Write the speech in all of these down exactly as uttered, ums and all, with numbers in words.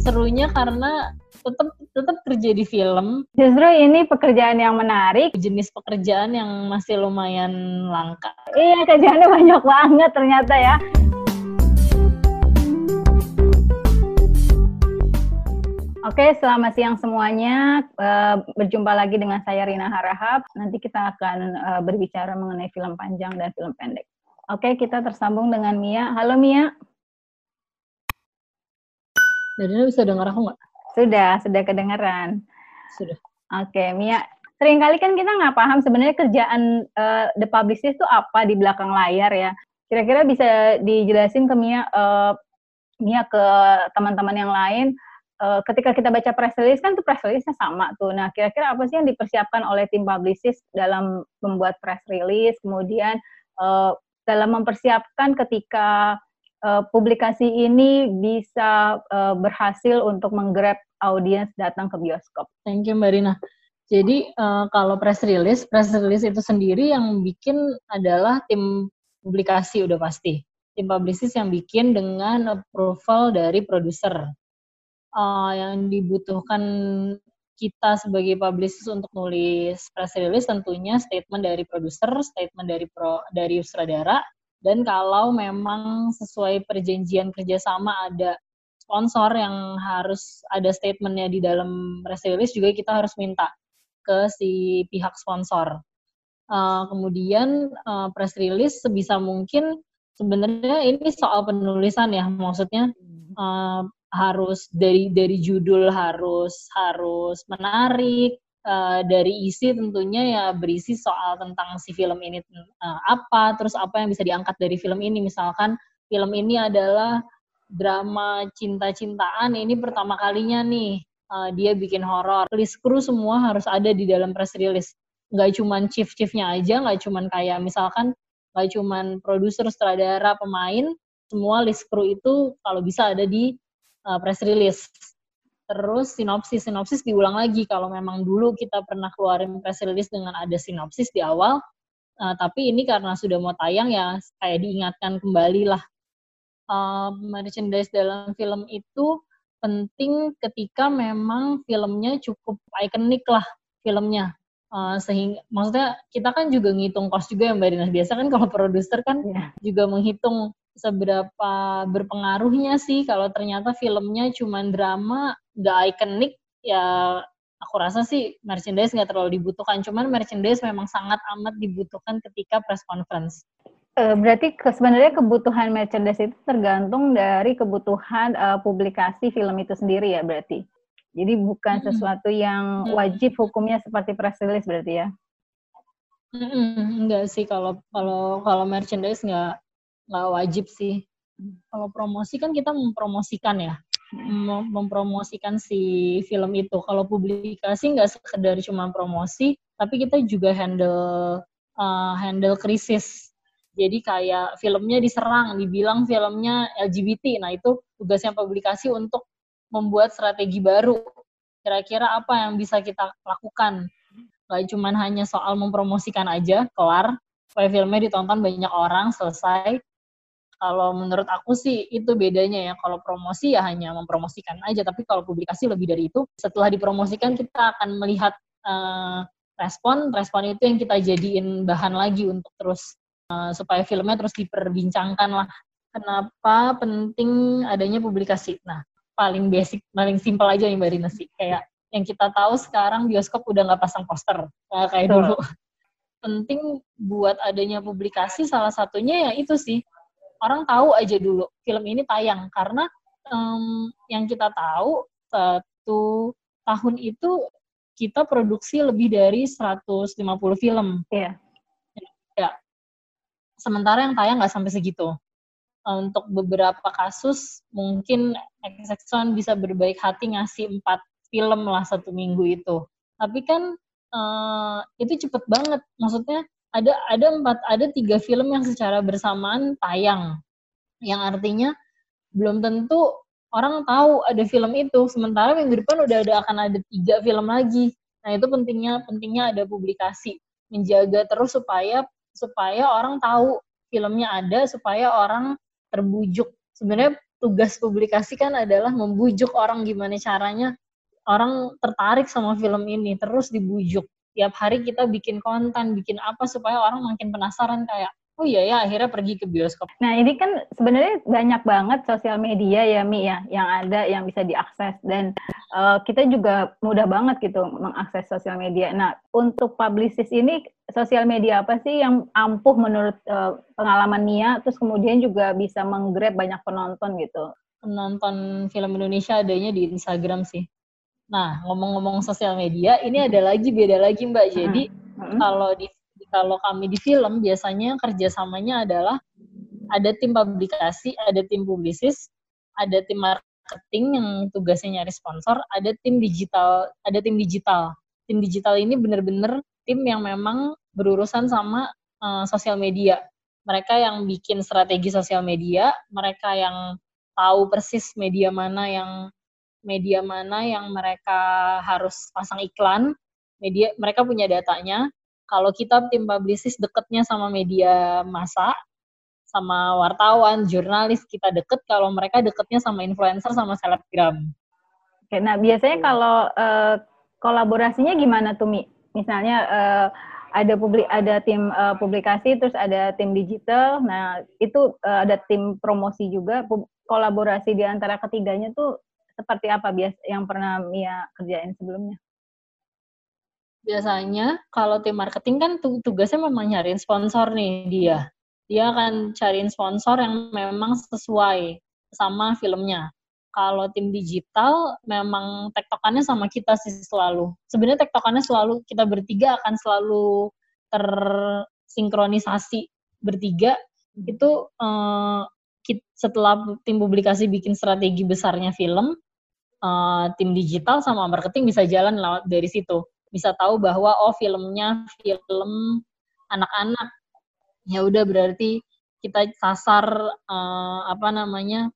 Serunya karena tetap tetap kerja di film. Justru ini pekerjaan yang menarik, jenis pekerjaan yang masih lumayan langka. Iya, kerjaannya banyak banget ternyata ya. Oke, selamat siang semuanya. Berjumpa lagi dengan saya Rina Harahap. Nanti kita akan berbicara mengenai film panjang dan film pendek. Oke, kita tersambung dengan Mia. Halo Mia. Nadina bisa dengar aku nggak? Sudah, sudah kedengaran. Sudah. Oke, Mia. Seringkali kan kita nggak paham sebenarnya kerjaan uh, the publicist itu apa di belakang layar ya. Kira-kira bisa dijelasin ke Mia, uh, Mia ke teman-teman yang lain, uh, ketika kita baca press release kan tuh press release-nya sama tuh. Nah, kira-kira apa sih yang dipersiapkan oleh tim publicist dalam membuat press release, kemudian uh, dalam mempersiapkan ketika Uh, publikasi ini bisa uh, berhasil untuk menggrab audiens datang ke bioskop. Thank you Mbak Rina. Jadi uh, kalau press release, press release itu sendiri yang bikin adalah tim publikasi udah pasti. Tim publicist yang bikin dengan approval dari produser. Uh, yang dibutuhkan kita sebagai publicist untuk nulis press release tentunya statement dari produser, statement dari pro, dari sutradara. Dan kalau memang sesuai perjanjian kerjasama ada sponsor yang harus ada statementnya di dalam press release juga kita harus minta ke si pihak sponsor. Uh, kemudian uh, press release sebisa mungkin sebenarnya ini soal penulisan ya, maksudnya uh, harus dari dari judul harus harus menarik. Uh, dari isi tentunya ya berisi soal tentang si film ini uh, apa, terus apa yang bisa diangkat dari film ini. Misalkan film ini adalah drama cinta-cintaan, ini pertama kalinya nih uh, dia bikin horor. List kru semua harus ada di dalam press release. Nggak cuman chief-chiefnya aja, nggak cuman kayak misalkan nggak cuman produser, sutradara, pemain, semua list kru itu kalau bisa ada di uh, press release. Terus sinopsis, sinopsis diulang lagi. Kalau memang dulu kita pernah keluarin press release dengan ada sinopsis di awal, uh, tapi ini karena sudah mau tayang ya kayak diingatkan kembali lah. Uh, merchandise dalam film itu penting ketika memang filmnya cukup ikonik lah filmnya. Uh, sehingga maksudnya kita kan juga ngitung cost juga ya Mbak Rina. Biasa kan kalau produser kan yeah. juga menghitung seberapa berpengaruhnya sih kalau ternyata filmnya cuma drama, gak ikonik, ya aku rasa sih merchandise gak terlalu dibutuhkan. Cuman merchandise memang sangat amat dibutuhkan ketika press conference. Berarti sebenarnya kebutuhan merchandise itu tergantung dari kebutuhan uh, publikasi film itu sendiri ya berarti? Jadi bukan mm-hmm. sesuatu yang wajib hukumnya seperti press release berarti ya? Mm-hmm. Enggak sih, kalau kalau kalau merchandise gak nggak wajib sih. Kalau promosi kan kita mempromosikan ya, Mem- mempromosikan si film itu. Kalau publikasi nggak sekedar cuma promosi, tapi kita juga handle uh, handle krisis. Jadi kayak filmnya diserang, dibilang filmnya L G B T, nah itu tugasnya publikasi untuk membuat strategi baru. Kira-kira apa yang bisa kita lakukan? Nggak cuma hanya soal mempromosikan aja, kelar, supaya filmnya ditonton banyak orang, selesai. Kalau menurut aku sih itu bedanya ya, kalau promosi ya hanya mempromosikan aja, tapi kalau publikasi lebih dari itu, setelah dipromosikan kita akan melihat uh, respon, respon itu yang kita jadiin bahan lagi untuk terus, uh, supaya filmnya terus diperbincangkan lah. Kenapa penting adanya publikasi? Nah, paling basic, paling simple aja nih Mbak Rina sih, kayak yang kita tahu sekarang bioskop udah nggak pasang poster, nah, kayak so. Dulu. Penting buat adanya publikasi salah satunya ya itu sih, orang tahu aja dulu film ini tayang, karena um, yang kita tahu satu tahun itu kita produksi lebih dari seratus lima puluh film. Iya. Ya. Sementara yang tayang nggak sampai segitu. Untuk beberapa kasus mungkin Epicentrum bisa berbaik hati ngasih empat film lah satu minggu itu. Tapi kan uh, itu cepet banget. Maksudnya ada ada empat ada tiga film yang secara bersamaan tayang, yang artinya belum tentu orang tahu ada film itu, sementara minggu depan udah ada akan ada tiga film lagi. Nah itu pentingnya pentingnya ada publikasi, menjaga terus supaya supaya orang tahu filmnya ada supaya orang terbujuk. Sebenarnya tugas publikasi kan adalah membujuk orang, gimana caranya orang tertarik sama film ini, terus dibujuk. Tiap hari kita bikin konten, bikin apa supaya orang makin penasaran kayak, oh iya ya, akhirnya pergi ke bioskop. Nah, ini kan sebenarnya banyak banget sosial media ya, Mi, ya, yang ada, yang bisa diakses. Dan uh, kita juga mudah banget gitu mengakses sosial media. Nah, untuk publicist ini, sosial media apa sih yang ampuh menurut uh, pengalaman Mia, terus kemudian juga bisa menggrab banyak penonton gitu? Penonton film Indonesia adanya di Instagram sih. Nah, ngomong-ngomong sosial media, ini ada lagi, beda lagi, Mbak. Jadi, hmm. kalau di Kalau kami di film, biasanya kerjasamanya adalah ada tim publikasi, ada tim publisis, ada tim marketing yang tugasnya nyari sponsor, ada tim digital, ada tim digital. Tim digital ini benar-benar tim yang memang berurusan sama uh, sosial media. Mereka yang bikin strategi sosial media, mereka yang tahu persis media mana yang media mana yang mereka harus pasang iklan, media mereka punya datanya. Kalau kita tim publisis deketnya sama media massa, sama wartawan, jurnalis, kita deket. Kalau mereka deketnya sama influencer, sama selebgram. Oke, nah biasanya kalau uh, kolaborasinya gimana tuh, Mi? Misalnya uh, ada publik, ada tim uh, publikasi, terus ada tim digital. Nah itu uh, ada tim promosi juga. Pub- kolaborasi di antara ketiganya tuh seperti apa biasa yang pernah Mia kerjain sebelumnya? Biasanya kalau tim marketing kan tugasnya memang nyariin sponsor nih dia. Dia akan cariin sponsor yang memang sesuai sama filmnya. Kalau tim digital memang tektokannya sama kita sih selalu. Sebenarnya tektokannya selalu, kita bertiga akan selalu tersinkronisasi. Bertiga itu eh, setelah tim publikasi bikin strategi besarnya film, eh, tim digital sama marketing bisa jalan lewat dari situ. Bisa tahu bahwa oh filmnya film anak-anak, ya udah berarti kita sasar eh, apa namanya,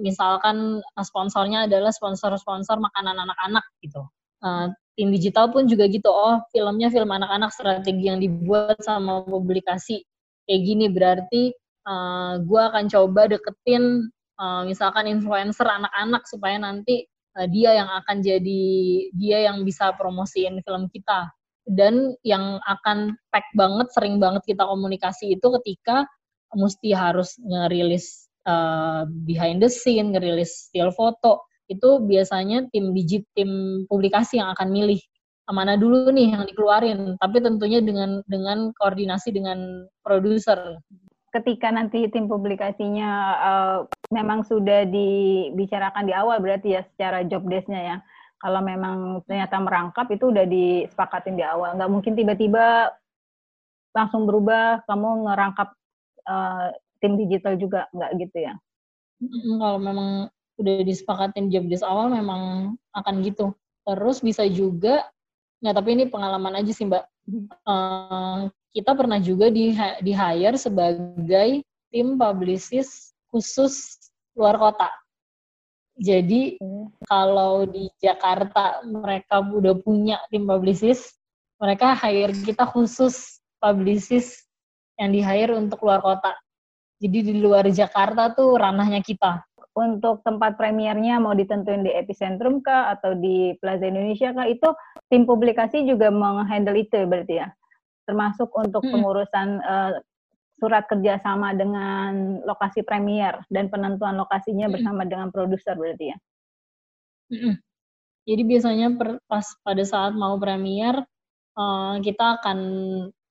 misalkan sponsornya adalah sponsor-sponsor makanan anak-anak gitu. Eh, tim digital pun juga gitu, oh filmnya film anak-anak, strategi yang dibuat sama publikasi kayak gini, berarti eh, gue akan coba deketin eh, misalkan influencer anak-anak supaya nanti dia yang akan jadi, dia yang bisa promosiin film kita. Dan yang akan pack banget, sering banget kita komunikasi itu ketika mesti harus ngerilis uh, behind the scene, ngerilis still foto. Itu biasanya tim digit, tim publikasi yang akan milih mana dulu nih yang dikeluarin, tapi tentunya dengan dengan koordinasi dengan produser. Ketika nanti tim publikasinya uh, memang sudah dibicarakan di awal berarti ya secara job desk-nya ya. Kalau memang ternyata merangkap itu udah disepakatin di awal. Nggak mungkin tiba-tiba langsung berubah kamu ngerangkap uh, tim digital juga, nggak gitu ya? Kalau memang udah disepakatin job desk awal memang akan gitu. Terus bisa juga, nah tapi ini pengalaman aja sih Mbak, uh, kita pernah juga di, di hire sebagai tim publicist khusus luar kota. Jadi hmm. kalau di Jakarta mereka udah punya tim publicist, mereka hire kita khusus publicist yang di hire untuk luar kota. Jadi di luar Jakarta tuh ranahnya kita. Untuk tempat premiernya mau ditentuin di Epicentrum kah atau di Plaza Indonesia kah, itu tim publikasi juga menghandle itu berarti ya? Termasuk untuk pengurusan uh, surat kerjasama dengan lokasi premier dan penentuan lokasinya bersama dengan produser berarti ya? Jadi biasanya per, pas pada saat mau premier, uh, kita akan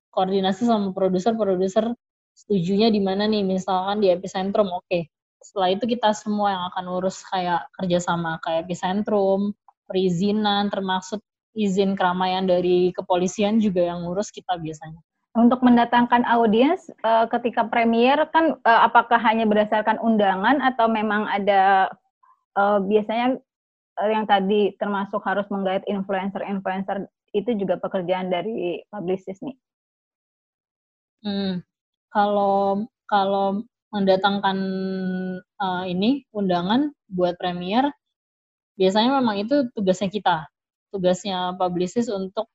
koordinasi sama produser-produser setujunya di mana nih, misalkan di Epicentrum, oke. Okay. Setelah itu kita semua yang akan urus kayak kerjasama, kayak Epicentrum, perizinan, termasuk izin keramaian dari kepolisian juga yang ngurus kita biasanya. Untuk mendatangkan audiens uh, ketika premier kan uh, apakah hanya berdasarkan undangan atau memang ada uh, biasanya uh, yang tadi termasuk harus menggait influencer-influencer itu juga pekerjaan dari publicist nih? Hmm, kalau kalau mendatangkan uh, ini undangan buat premier biasanya memang itu tugasnya kita. Tugasnya publicist untuk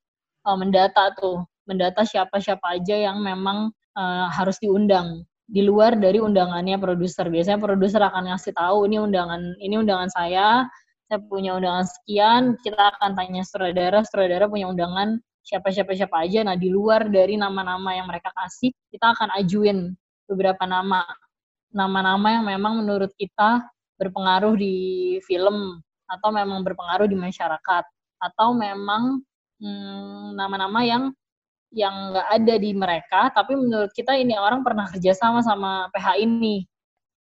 uh, mendata tuh, mendata siapa-siapa aja yang memang uh, harus diundang di luar dari undangannya produser. Biasanya produser akan ngasih tahu, ini undangan ini undangan saya, saya punya undangan sekian, kita akan tanya sutradara, sutradara punya undangan siapa-siapa-siapa aja. Nah, di luar dari nama-nama yang mereka kasih, kita akan ajuin beberapa nama. Nama-nama yang memang menurut kita berpengaruh di film, atau memang berpengaruh di masyarakat, atau memang hmm, nama-nama yang yang nggak ada di mereka, tapi menurut kita ini orang pernah kerjasama sama P H ini.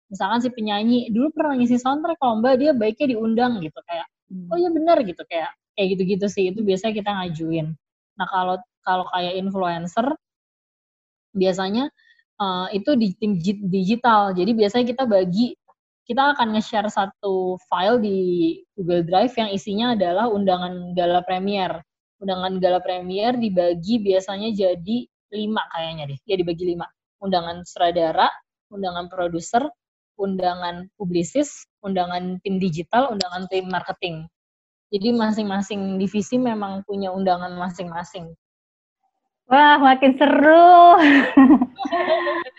Misalkan si penyanyi, dulu pernah ngisi soundtrack lomba, dia baiknya diundang gitu, kayak, oh ya benar gitu, kayak kayak gitu-gitu sih, itu biasanya kita ngajuin. Nah, kalau kalau kayak influencer, biasanya uh, itu di tim digital, jadi biasanya kita bagi, kita akan nge-share satu file di Google Drive yang isinya adalah undangan gala premier. Undangan gala premier dibagi biasanya jadi lima kayaknya deh. Ya, dibagi lima. Undangan sutradara, undangan produser, undangan publisis, undangan tim digital, undangan tim marketing. Jadi masing-masing divisi memang punya undangan masing-masing. Wah, makin seru.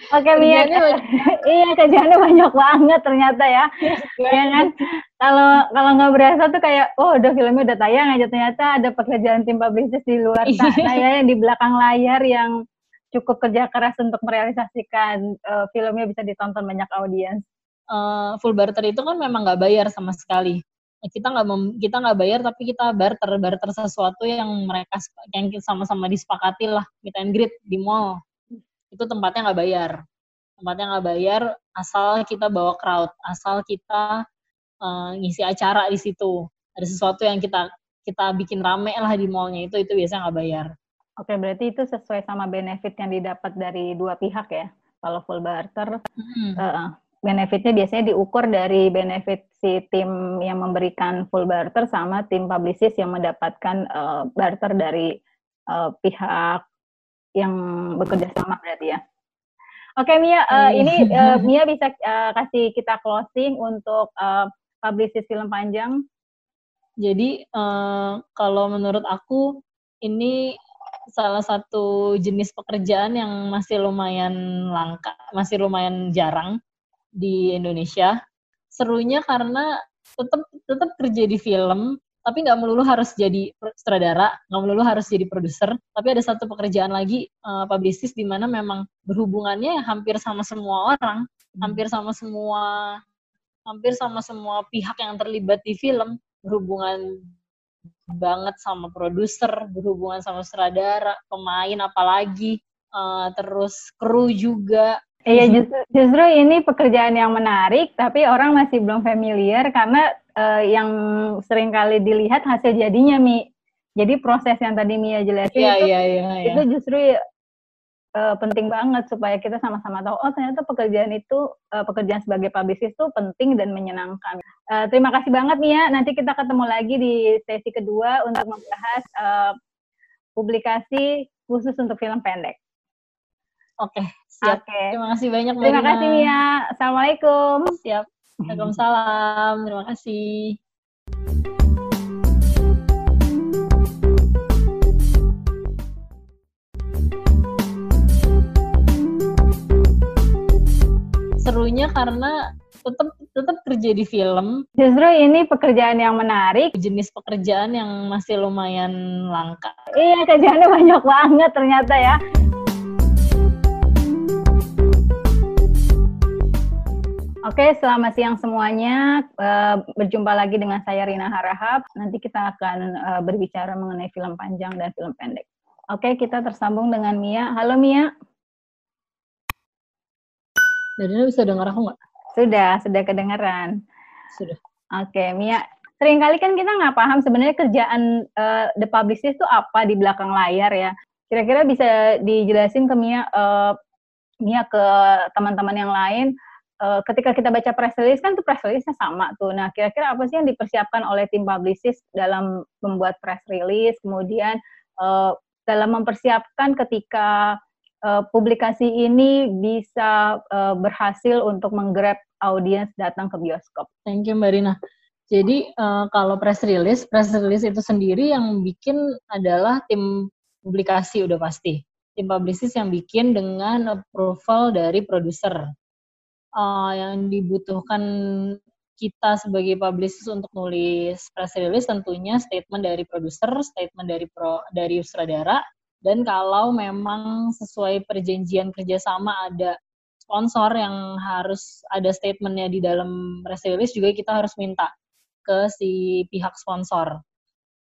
Oke, Mia. Iya, kerjaannya banyak banget ternyata ya. Iya kan? Kalau kalau nggak berasa tuh kayak, oh udah filmnya udah tayang aja, ternyata ada pekerjaan tim publicist di luar sana ya, yang di belakang layar yang cukup kerja keras untuk merealisasikan uh, filmnya bisa ditonton banyak audiens. Uh, full barter itu kan memang nggak bayar sama sekali. Kita nggak kita nggak bayar, tapi kita barter barter sesuatu yang mereka yang sama-sama disepakati lah. Meet and greet di mall itu tempatnya nggak bayar, tempatnya nggak bayar asal kita bawa crowd, asal kita uh, ngisi acara di situ, ada sesuatu yang kita kita bikin rame lah di mallnya, itu itu biasanya nggak bayar. Oke, berarti itu sesuai sama benefit yang didapat dari dua pihak ya. Kalau full barter hmm. uh, benefitnya biasanya diukur dari benefit si tim yang memberikan full barter sama tim publicist yang mendapatkan uh, barter dari uh, pihak yang bekerja sama berarti ya. Oke, Mia, uh, ini uh, Mia bisa uh, kasih kita closing untuk uh, publicist film panjang. Jadi uh, kalau menurut aku ini salah satu jenis pekerjaan yang masih lumayan langka, masih lumayan jarang di Indonesia. Serunya karena tetap tetap kerja di film, tapi nggak melulu harus jadi sutradara, nggak melulu harus jadi produser, tapi ada satu pekerjaan lagi, uh, publicist, di mana memang berhubungannya hampir sama semua orang, hampir sama semua hampir sama semua pihak yang terlibat di film, berhubungan banget sama produser, berhubungan sama sutradara, pemain apalagi, uh, terus kru juga. Iya, justru, justru ini pekerjaan yang menarik, tapi orang masih belum familiar karena uh, yang seringkali dilihat hasil jadinya, Mi. Jadi proses yang tadi Mia jelasin yeah, itu, yeah, yeah, yeah. itu justru uh, penting banget supaya kita sama-sama tahu, oh ternyata pekerjaan itu, uh, pekerjaan sebagai publicist itu penting dan menyenangkan. Uh, terima kasih banget, Mia. Nanti kita ketemu lagi di sesi kedua untuk membahas uh, publikasi khusus untuk film pendek. Oke, siap. Oke. Terima kasih banyak, Mbak Terima Rina. kasih, Mia. Assalamualaikum. Siap. Waalaikumsalam. Terima kasih. Serunya karena tetap tetap kerja di film. Justru ini pekerjaan yang menarik, jenis pekerjaan yang masih lumayan langka. Iya, kerjaannya banyak banget ternyata ya. Oke, selamat siang semuanya. Berjumpa lagi dengan saya, Rina Harahap. Nanti kita akan berbicara mengenai film panjang dan film pendek. Oke, kita tersambung dengan Mia. Halo, Mia. Nadina bisa dengar aku nggak? Sudah, sudah kedengaran. Sudah. Oke, Mia. Seringkali kan kita nggak paham sebenarnya kerjaan uh, the publicist itu apa di belakang layar ya. Kira-kira bisa dijelasin ke Mia, uh, Mia ke teman-teman yang lain, ketika kita baca press release kan tuh press release-nya sama tuh. Nah, kira-kira apa sih yang dipersiapkan oleh tim publicist dalam membuat press release, kemudian uh, dalam mempersiapkan ketika uh, publikasi ini bisa uh, berhasil untuk menggrab audiens datang ke bioskop. Thank you, Mbak Rina. Jadi uh, kalau press release, press release itu sendiri yang bikin adalah tim publikasi udah pasti. tim publicist yang bikin dengan approval dari produser. Uh, yang dibutuhkan kita sebagai publicist untuk nulis press release tentunya statement dari produser, statement dari pro, dari sutradara, dan kalau memang sesuai perjanjian kerjasama ada sponsor yang harus ada statementnya di dalam press release juga kita harus minta ke si pihak sponsor.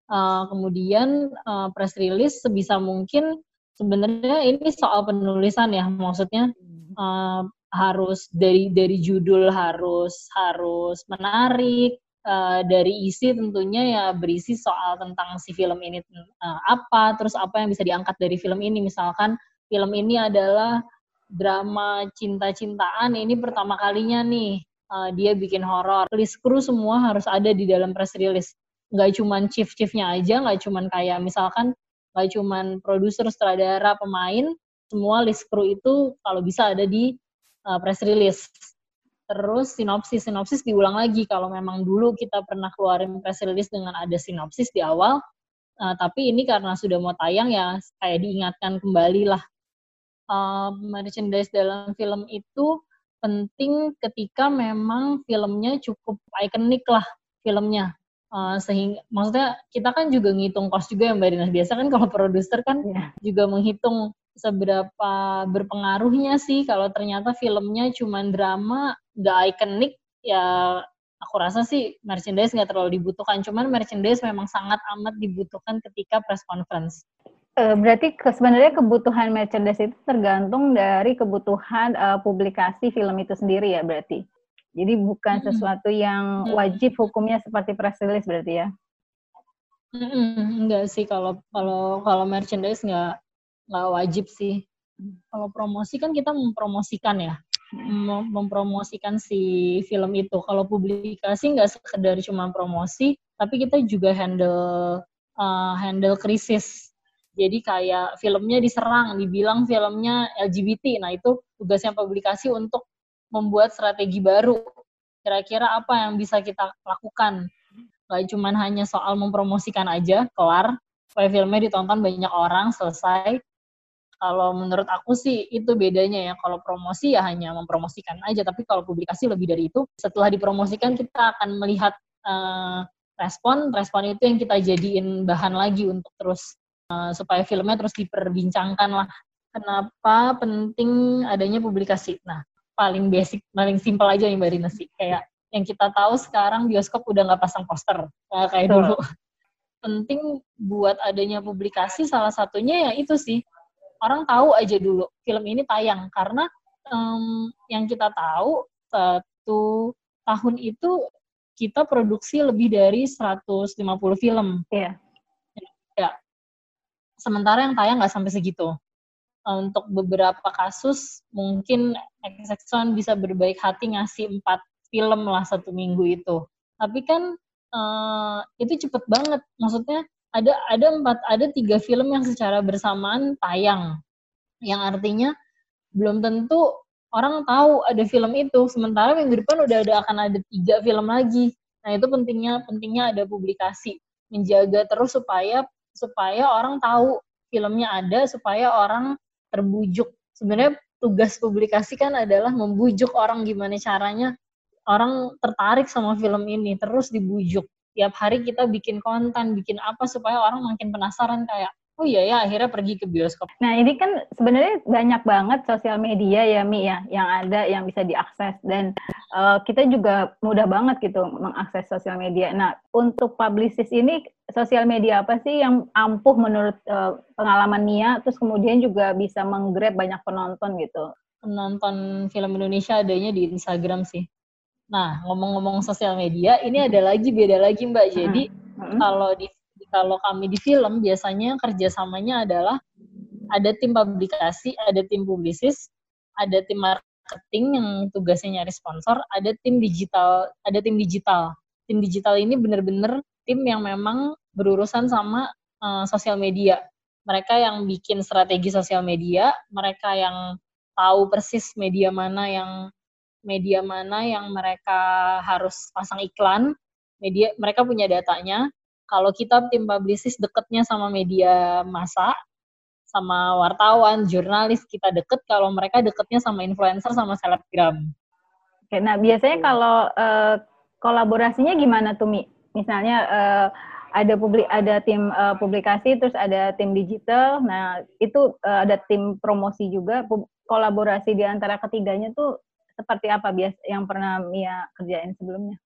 Uh, kemudian uh, press release sebisa mungkin sebenarnya ini soal penulisan ya, maksudnya uh, harus dari dari judul harus harus menarik, uh, dari isi tentunya ya berisi soal tentang si film ini uh, apa, terus apa yang bisa diangkat dari film ini, misalkan film ini adalah drama cinta-cintaan, ini pertama kalinya nih uh, dia bikin horor. List kru semua harus ada di dalam press release, nggak cuman chief-chiefnya aja, nggak cuman kayak misalkan nggak cuman produser, sutradara, pemain, semua list kru itu kalau bisa ada di Uh, press release. Terus sinopsis, sinopsis diulang lagi. Kalau memang dulu kita pernah keluarin press release dengan ada sinopsis di awal, uh, tapi ini karena sudah mau tayang ya kayak diingatkan kembali lah. Uh, merchandise dalam film itu penting ketika memang filmnya cukup ikonik lah filmnya. Uh, sehingga maksudnya kita kan juga ngitung cost juga ya Mbak Rina. Biasa kan kalau produser kan yeah. juga menghitung seberapa berpengaruhnya sih kalau ternyata filmnya cuma drama, gak ikonik, ya aku rasa sih merchandise gak terlalu dibutuhkan. Cuman merchandise memang sangat amat dibutuhkan ketika press conference. Berarti sebenarnya kebutuhan merchandise itu tergantung dari kebutuhan uh, publikasi film itu sendiri ya berarti? Jadi bukan mm-hmm. sesuatu yang wajib hukumnya seperti press release berarti ya? Mm-hmm. Enggak sih, kalau kalau kalau merchandise gak nggak wajib sih. Kalau promosi kan kita mempromosikan ya, Mem- mempromosikan si film itu. Kalau publikasi nggak sekedar cuma promosi, tapi kita juga handle uh, handle krisis. Jadi kayak filmnya diserang, dibilang filmnya L G B T. Nah itu tugasnya publikasi untuk membuat strategi baru. Kira-kira apa yang bisa kita lakukan? Nggak cuma hanya soal mempromosikan aja, kelar. Supaya filmnya ditonton banyak orang, selesai. Kalau menurut aku sih itu bedanya ya. Kalau promosi ya hanya mempromosikan aja, tapi kalau publikasi lebih dari itu. Setelah dipromosikan kita akan melihat uh, respon, respon itu yang kita jadiin bahan lagi untuk terus uh, supaya filmnya terus diperbincangkan lah. Kenapa penting adanya publikasi? Nah, paling basic, paling simple aja nih Mbak Rina sih. Kayak yang kita tahu sekarang bioskop udah nggak pasang poster uh, kayak so. dulu. Penting buat adanya publikasi salah satunya ya itu sih, orang tahu aja dulu film ini tayang, karena um, yang kita tahu satu tahun itu kita produksi lebih dari seratus lima puluh film yeah. ya, sementara yang tayang nggak sampai segitu. Untuk beberapa kasus mungkin Epicentrum bisa berbaik hati ngasih empat film lah satu minggu itu, tapi kan Uh, itu cepet banget, maksudnya ada ada empat ada tiga film yang secara bersamaan tayang, yang artinya belum tentu orang tahu ada film itu, sementara minggu depan udah ada akan ada tiga film lagi. Nah itu pentingnya pentingnya ada publikasi, menjaga terus supaya supaya orang tahu filmnya ada, supaya orang terbujuk. Sebenarnya tugas publikasi kan adalah membujuk orang, gimana caranya orang tertarik sama film ini, terus dibujuk. Tiap hari kita bikin konten, bikin apa, supaya orang makin penasaran kayak, oh iya ya, akhirnya pergi ke bioskop. Nah ini kan sebenarnya banyak banget sosial media ya Mi ya, yang ada, yang bisa diakses. Dan uh, kita juga mudah banget gitu mengakses sosial media. Nah untuk publicist ini, sosial media apa sih yang ampuh menurut uh, pengalaman Mia, terus kemudian juga bisa menggrab banyak penonton gitu? Penonton film Indonesia adanya di Instagram sih. Nah, ngomong-ngomong sosial media, ini ada lagi, beda lagi Mbak. Jadi, mm-hmm. kalau di kalau kami di film, biasanya kerjasamanya adalah ada tim publikasi, ada tim publisis, ada tim marketing yang tugasnya nyari sponsor, ada tim digital, ada tim digital. Tim digital ini benar-benar tim yang memang berurusan sama uh, sosial media. Mereka yang bikin strategi sosial media, mereka yang tahu persis media mana yang media mana yang mereka harus pasang iklan, media mereka punya datanya. Kalau kita tim publicist dekatnya sama media massa, sama wartawan, jurnalis, kita deket kalau mereka deketnya sama influencer, sama selebgram. Oke, nah biasanya kalau uh, kolaborasinya gimana tuh Mi? Misalnya uh, ada publik, ada tim uh, publikasi, terus ada tim digital, nah itu uh, ada tim promosi juga. Pub- kolaborasi di antara ketiganya tuh seperti apa biasa yang pernah Mia kerjain sebelumnya?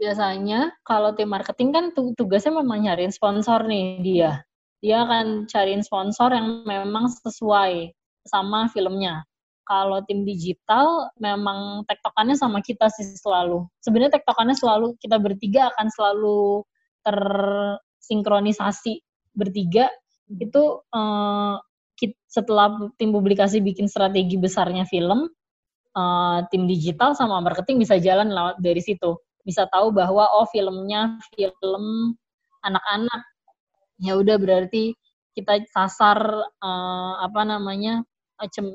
Biasanya kalau tim marketing kan tugasnya memang nyariin sponsor nih dia. Dia akan cariin sponsor yang memang sesuai sama filmnya. Kalau tim digital memang tektokannya sama kita sih selalu. Sebenarnya tektokannya selalu, kita bertiga akan selalu tersinkronisasi. Bertiga itu eh, setelah tim publikasi bikin strategi besarnya film, eh, tim digital sama marketing bisa jalan lewat dari situ. Bisa tahu bahwa oh filmnya film anak-anak, ya udah berarti kita sasar uh, apa namanya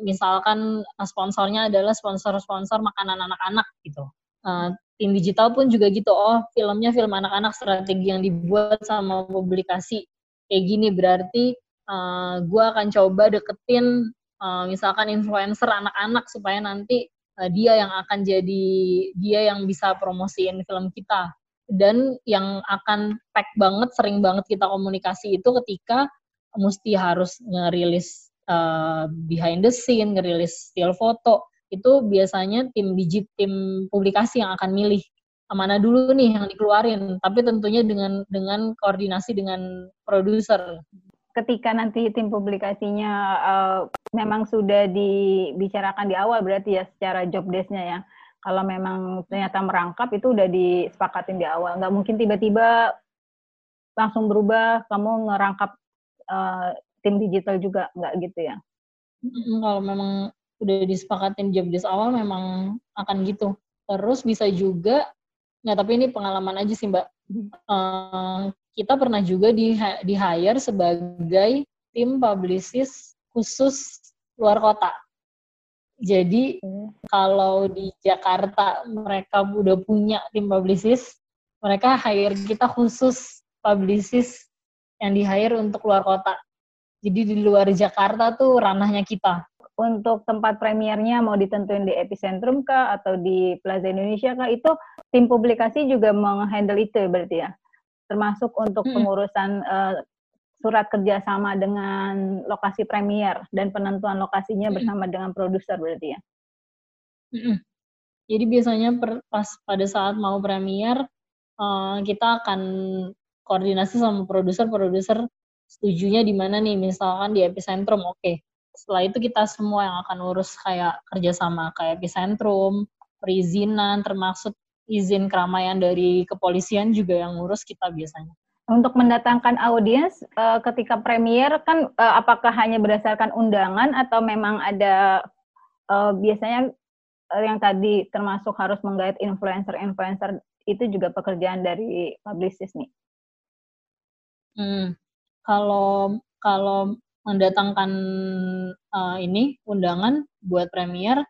misalkan sponsornya adalah sponsor-sponsor makanan anak-anak gitu. Uh, tim digital pun juga gitu, oh filmnya film anak-anak, strategi yang dibuat sama publikasi kayak gini, berarti uh, gue akan coba deketin uh, misalkan influencer anak-anak supaya nanti dia yang akan jadi, dia yang bisa promosiin film kita. Dan yang akan pack banget, sering banget kita komunikasi itu ketika mesti harus ngerilis uh, behind the scene, ngerilis still foto. Itu biasanya tim digit, tim publikasi yang akan milih mana dulu nih yang dikeluarin, tapi tentunya dengan dengan koordinasi dengan produser. Ketika nanti tim publikasinya uh, memang sudah dibicarakan di awal berarti ya secara job desk-nya ya. Kalau memang ternyata merangkap itu udah disepakatin di awal. Nggak mungkin tiba-tiba langsung berubah, kamu ngerangkap uh, tim digital juga, nggak gitu ya? Kalau memang udah disepakatin job desk awal memang akan gitu. Terus bisa juga, ya tapi ini pengalaman aja sih Mbak, uh, kita pernah juga di, di hire sebagai tim publicist khusus luar kota. Jadi hmm. kalau di Jakarta mereka udah punya tim publicist, mereka hire kita khusus publicist yang di hire untuk luar kota. Jadi di luar Jakarta tuh ranahnya kita. Untuk tempat premiernya mau ditentuin di Epicentrum kah atau di Plaza Indonesia kah, itu tim publikasi juga menghandle itu berarti ya? Termasuk untuk pengurusan uh, surat kerjasama dengan lokasi premier dan penentuan lokasinya bersama dengan produser berarti ya? Jadi biasanya per, pas pada saat mau premier, uh, kita akan koordinasi sama produser-produser setujunya di mana nih, misalkan di Epicentrum, oke. Okay. Setelah itu kita semua yang akan urus kayak kerjasama, kayak Epicentrum, perizinan, termasuk izin keramaian dari kepolisian juga yang ngurus kita biasanya. Untuk mendatangkan audiens uh, ketika premier kan uh, apakah hanya berdasarkan undangan atau memang ada uh, biasanya uh, yang tadi termasuk harus menggait influencer-influencer itu juga pekerjaan dari publicist nih? Hmm, kalau kalau mendatangkan uh, ini undangan buat premier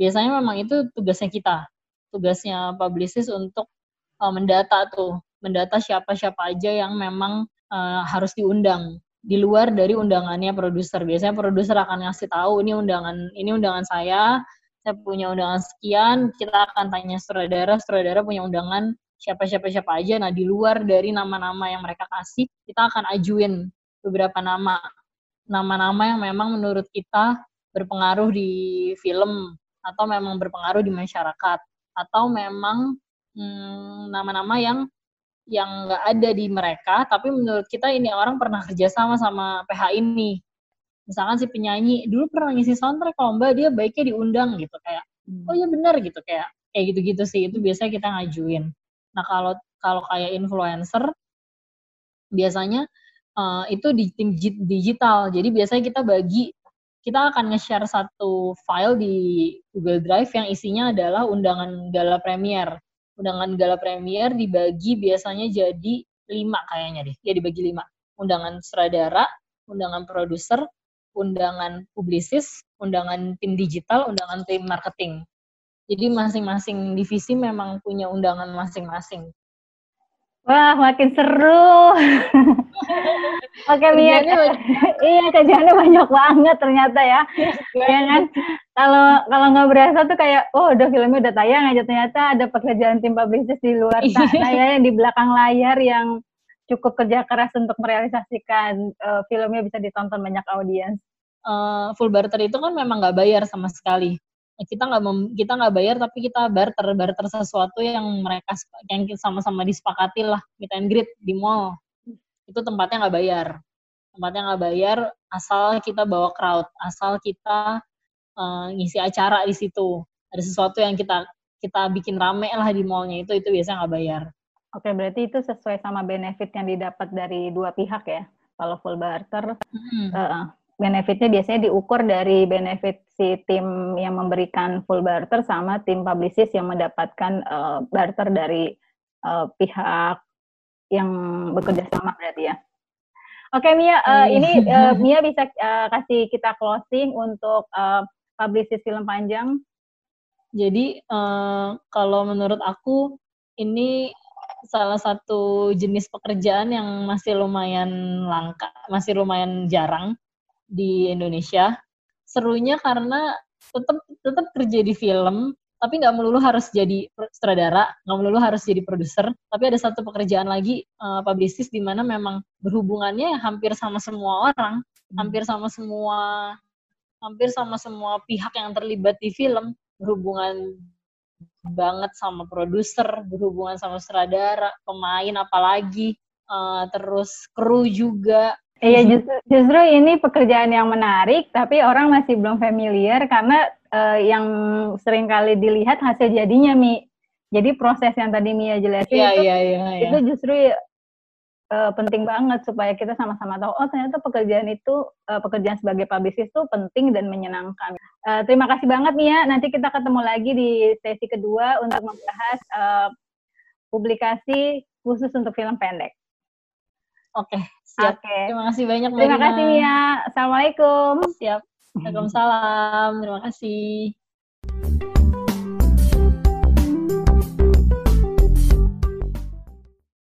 biasanya memang itu tugasnya kita. Tugasnya publicist untuk uh, mendata tuh, mendata siapa-siapa aja yang memang uh, harus diundang di luar dari undangannya produser. Biasanya produser akan ngasih tahu ini undangan, ini undangan saya, saya punya undangan sekian. Kita akan tanya sutradara, sutradara punya undangan siapa-siapa-siapa aja. Nah di luar dari nama-nama yang mereka kasih, kita akan ajuin beberapa nama, nama-nama yang memang menurut kita berpengaruh di film atau memang berpengaruh di masyarakat, atau memang hmm, nama-nama yang yang nggak ada di mereka, tapi menurut kita ini orang pernah kerjasama sama P H ini. Misalkan si penyanyi dulu pernah ngisi soundtrack, kalau Mbak dia baiknya diundang gitu, kayak oh ya benar gitu, kayak kayak gitu-gitu sih. Itu biasanya kita ngajuin. Nah kalau kalau kayak influencer biasanya uh, itu di tim digital. Jadi biasanya kita bagi, kita akan nge-share satu file di Google Drive yang isinya adalah undangan gala premier. Undangan gala premier dibagi biasanya jadi lima kayaknya deh. Ya dibagi lima. Undangan sutradara, undangan produser, undangan publisis, undangan tim digital, undangan tim marketing. Jadi masing-masing divisi memang punya undangan masing-masing. Wah, makin seru. Oke, Mia. Iya, kerjaannya banyak banget ternyata ya. Iya kan? Kalau kalau nggak berasa tuh kayak, oh udah filmnya udah tayang aja. Ternyata ada pekerjaan tim publicist di luar sana ya, yang di belakang layar yang cukup kerja keras untuk merealisasikan uh, filmnya bisa ditonton banyak audiens. Uh, full barter itu kan memang nggak bayar sama sekali. kita nggak kita nggak bayar, tapi kita barter barter sesuatu yang mereka yang sama-sama disepakati lah. Meet and greet di mall itu tempatnya nggak bayar, tempatnya nggak bayar asal kita bawa crowd, asal kita uh, ngisi acara di situ, ada sesuatu yang kita kita bikin rame lah di mallnya, itu itu biasanya nggak bayar. Oke, berarti itu sesuai sama benefit yang didapat dari dua pihak ya. Kalau full barter hmm. uh, benefitnya biasanya diukur dari benefit si tim yang memberikan full barter sama tim publicist yang mendapatkan uh, barter dari uh, pihak yang bekerja sama berarti ya. Oke, Mia, uh, ini uh, Mia bisa uh, kasih kita closing untuk uh, publicist film panjang. Jadi uh, kalau menurut aku ini salah satu jenis pekerjaan yang masih lumayan langka, masih lumayan jarang di Indonesia. Serunya karena tetap tetap kerja di film, tapi nggak melulu harus jadi sutradara, nggak melulu harus jadi produser, tapi ada satu pekerjaan lagi, uh, publicist, di mana memang berhubungannya hampir sama semua orang, hampir sama semua hampir sama semua pihak yang terlibat di film, berhubungan banget sama produser, berhubungan sama sutradara, pemain apalagi, uh, terus kru juga. Iya, justru, justru ini pekerjaan yang menarik, tapi orang masih belum familiar karena uh, yang seringkali dilihat hasil jadinya, Mi. Jadi proses yang tadi Mia jelasin yeah, itu, yeah, yeah, yeah. itu justru uh, penting banget supaya kita sama-sama tahu, oh ternyata pekerjaan itu, uh, pekerjaan sebagai publicist itu penting dan menyenangkan. Uh, terima kasih banget, Mia. Nanti kita ketemu lagi di sesi kedua untuk membahas uh, publikasi khusus untuk film pendek. Oke, siap. Oke. Terima kasih banyak, Mbak Terima Rina. kasih, Mia. Assalamualaikum. Siap. Waalaikumsalam. Terima kasih.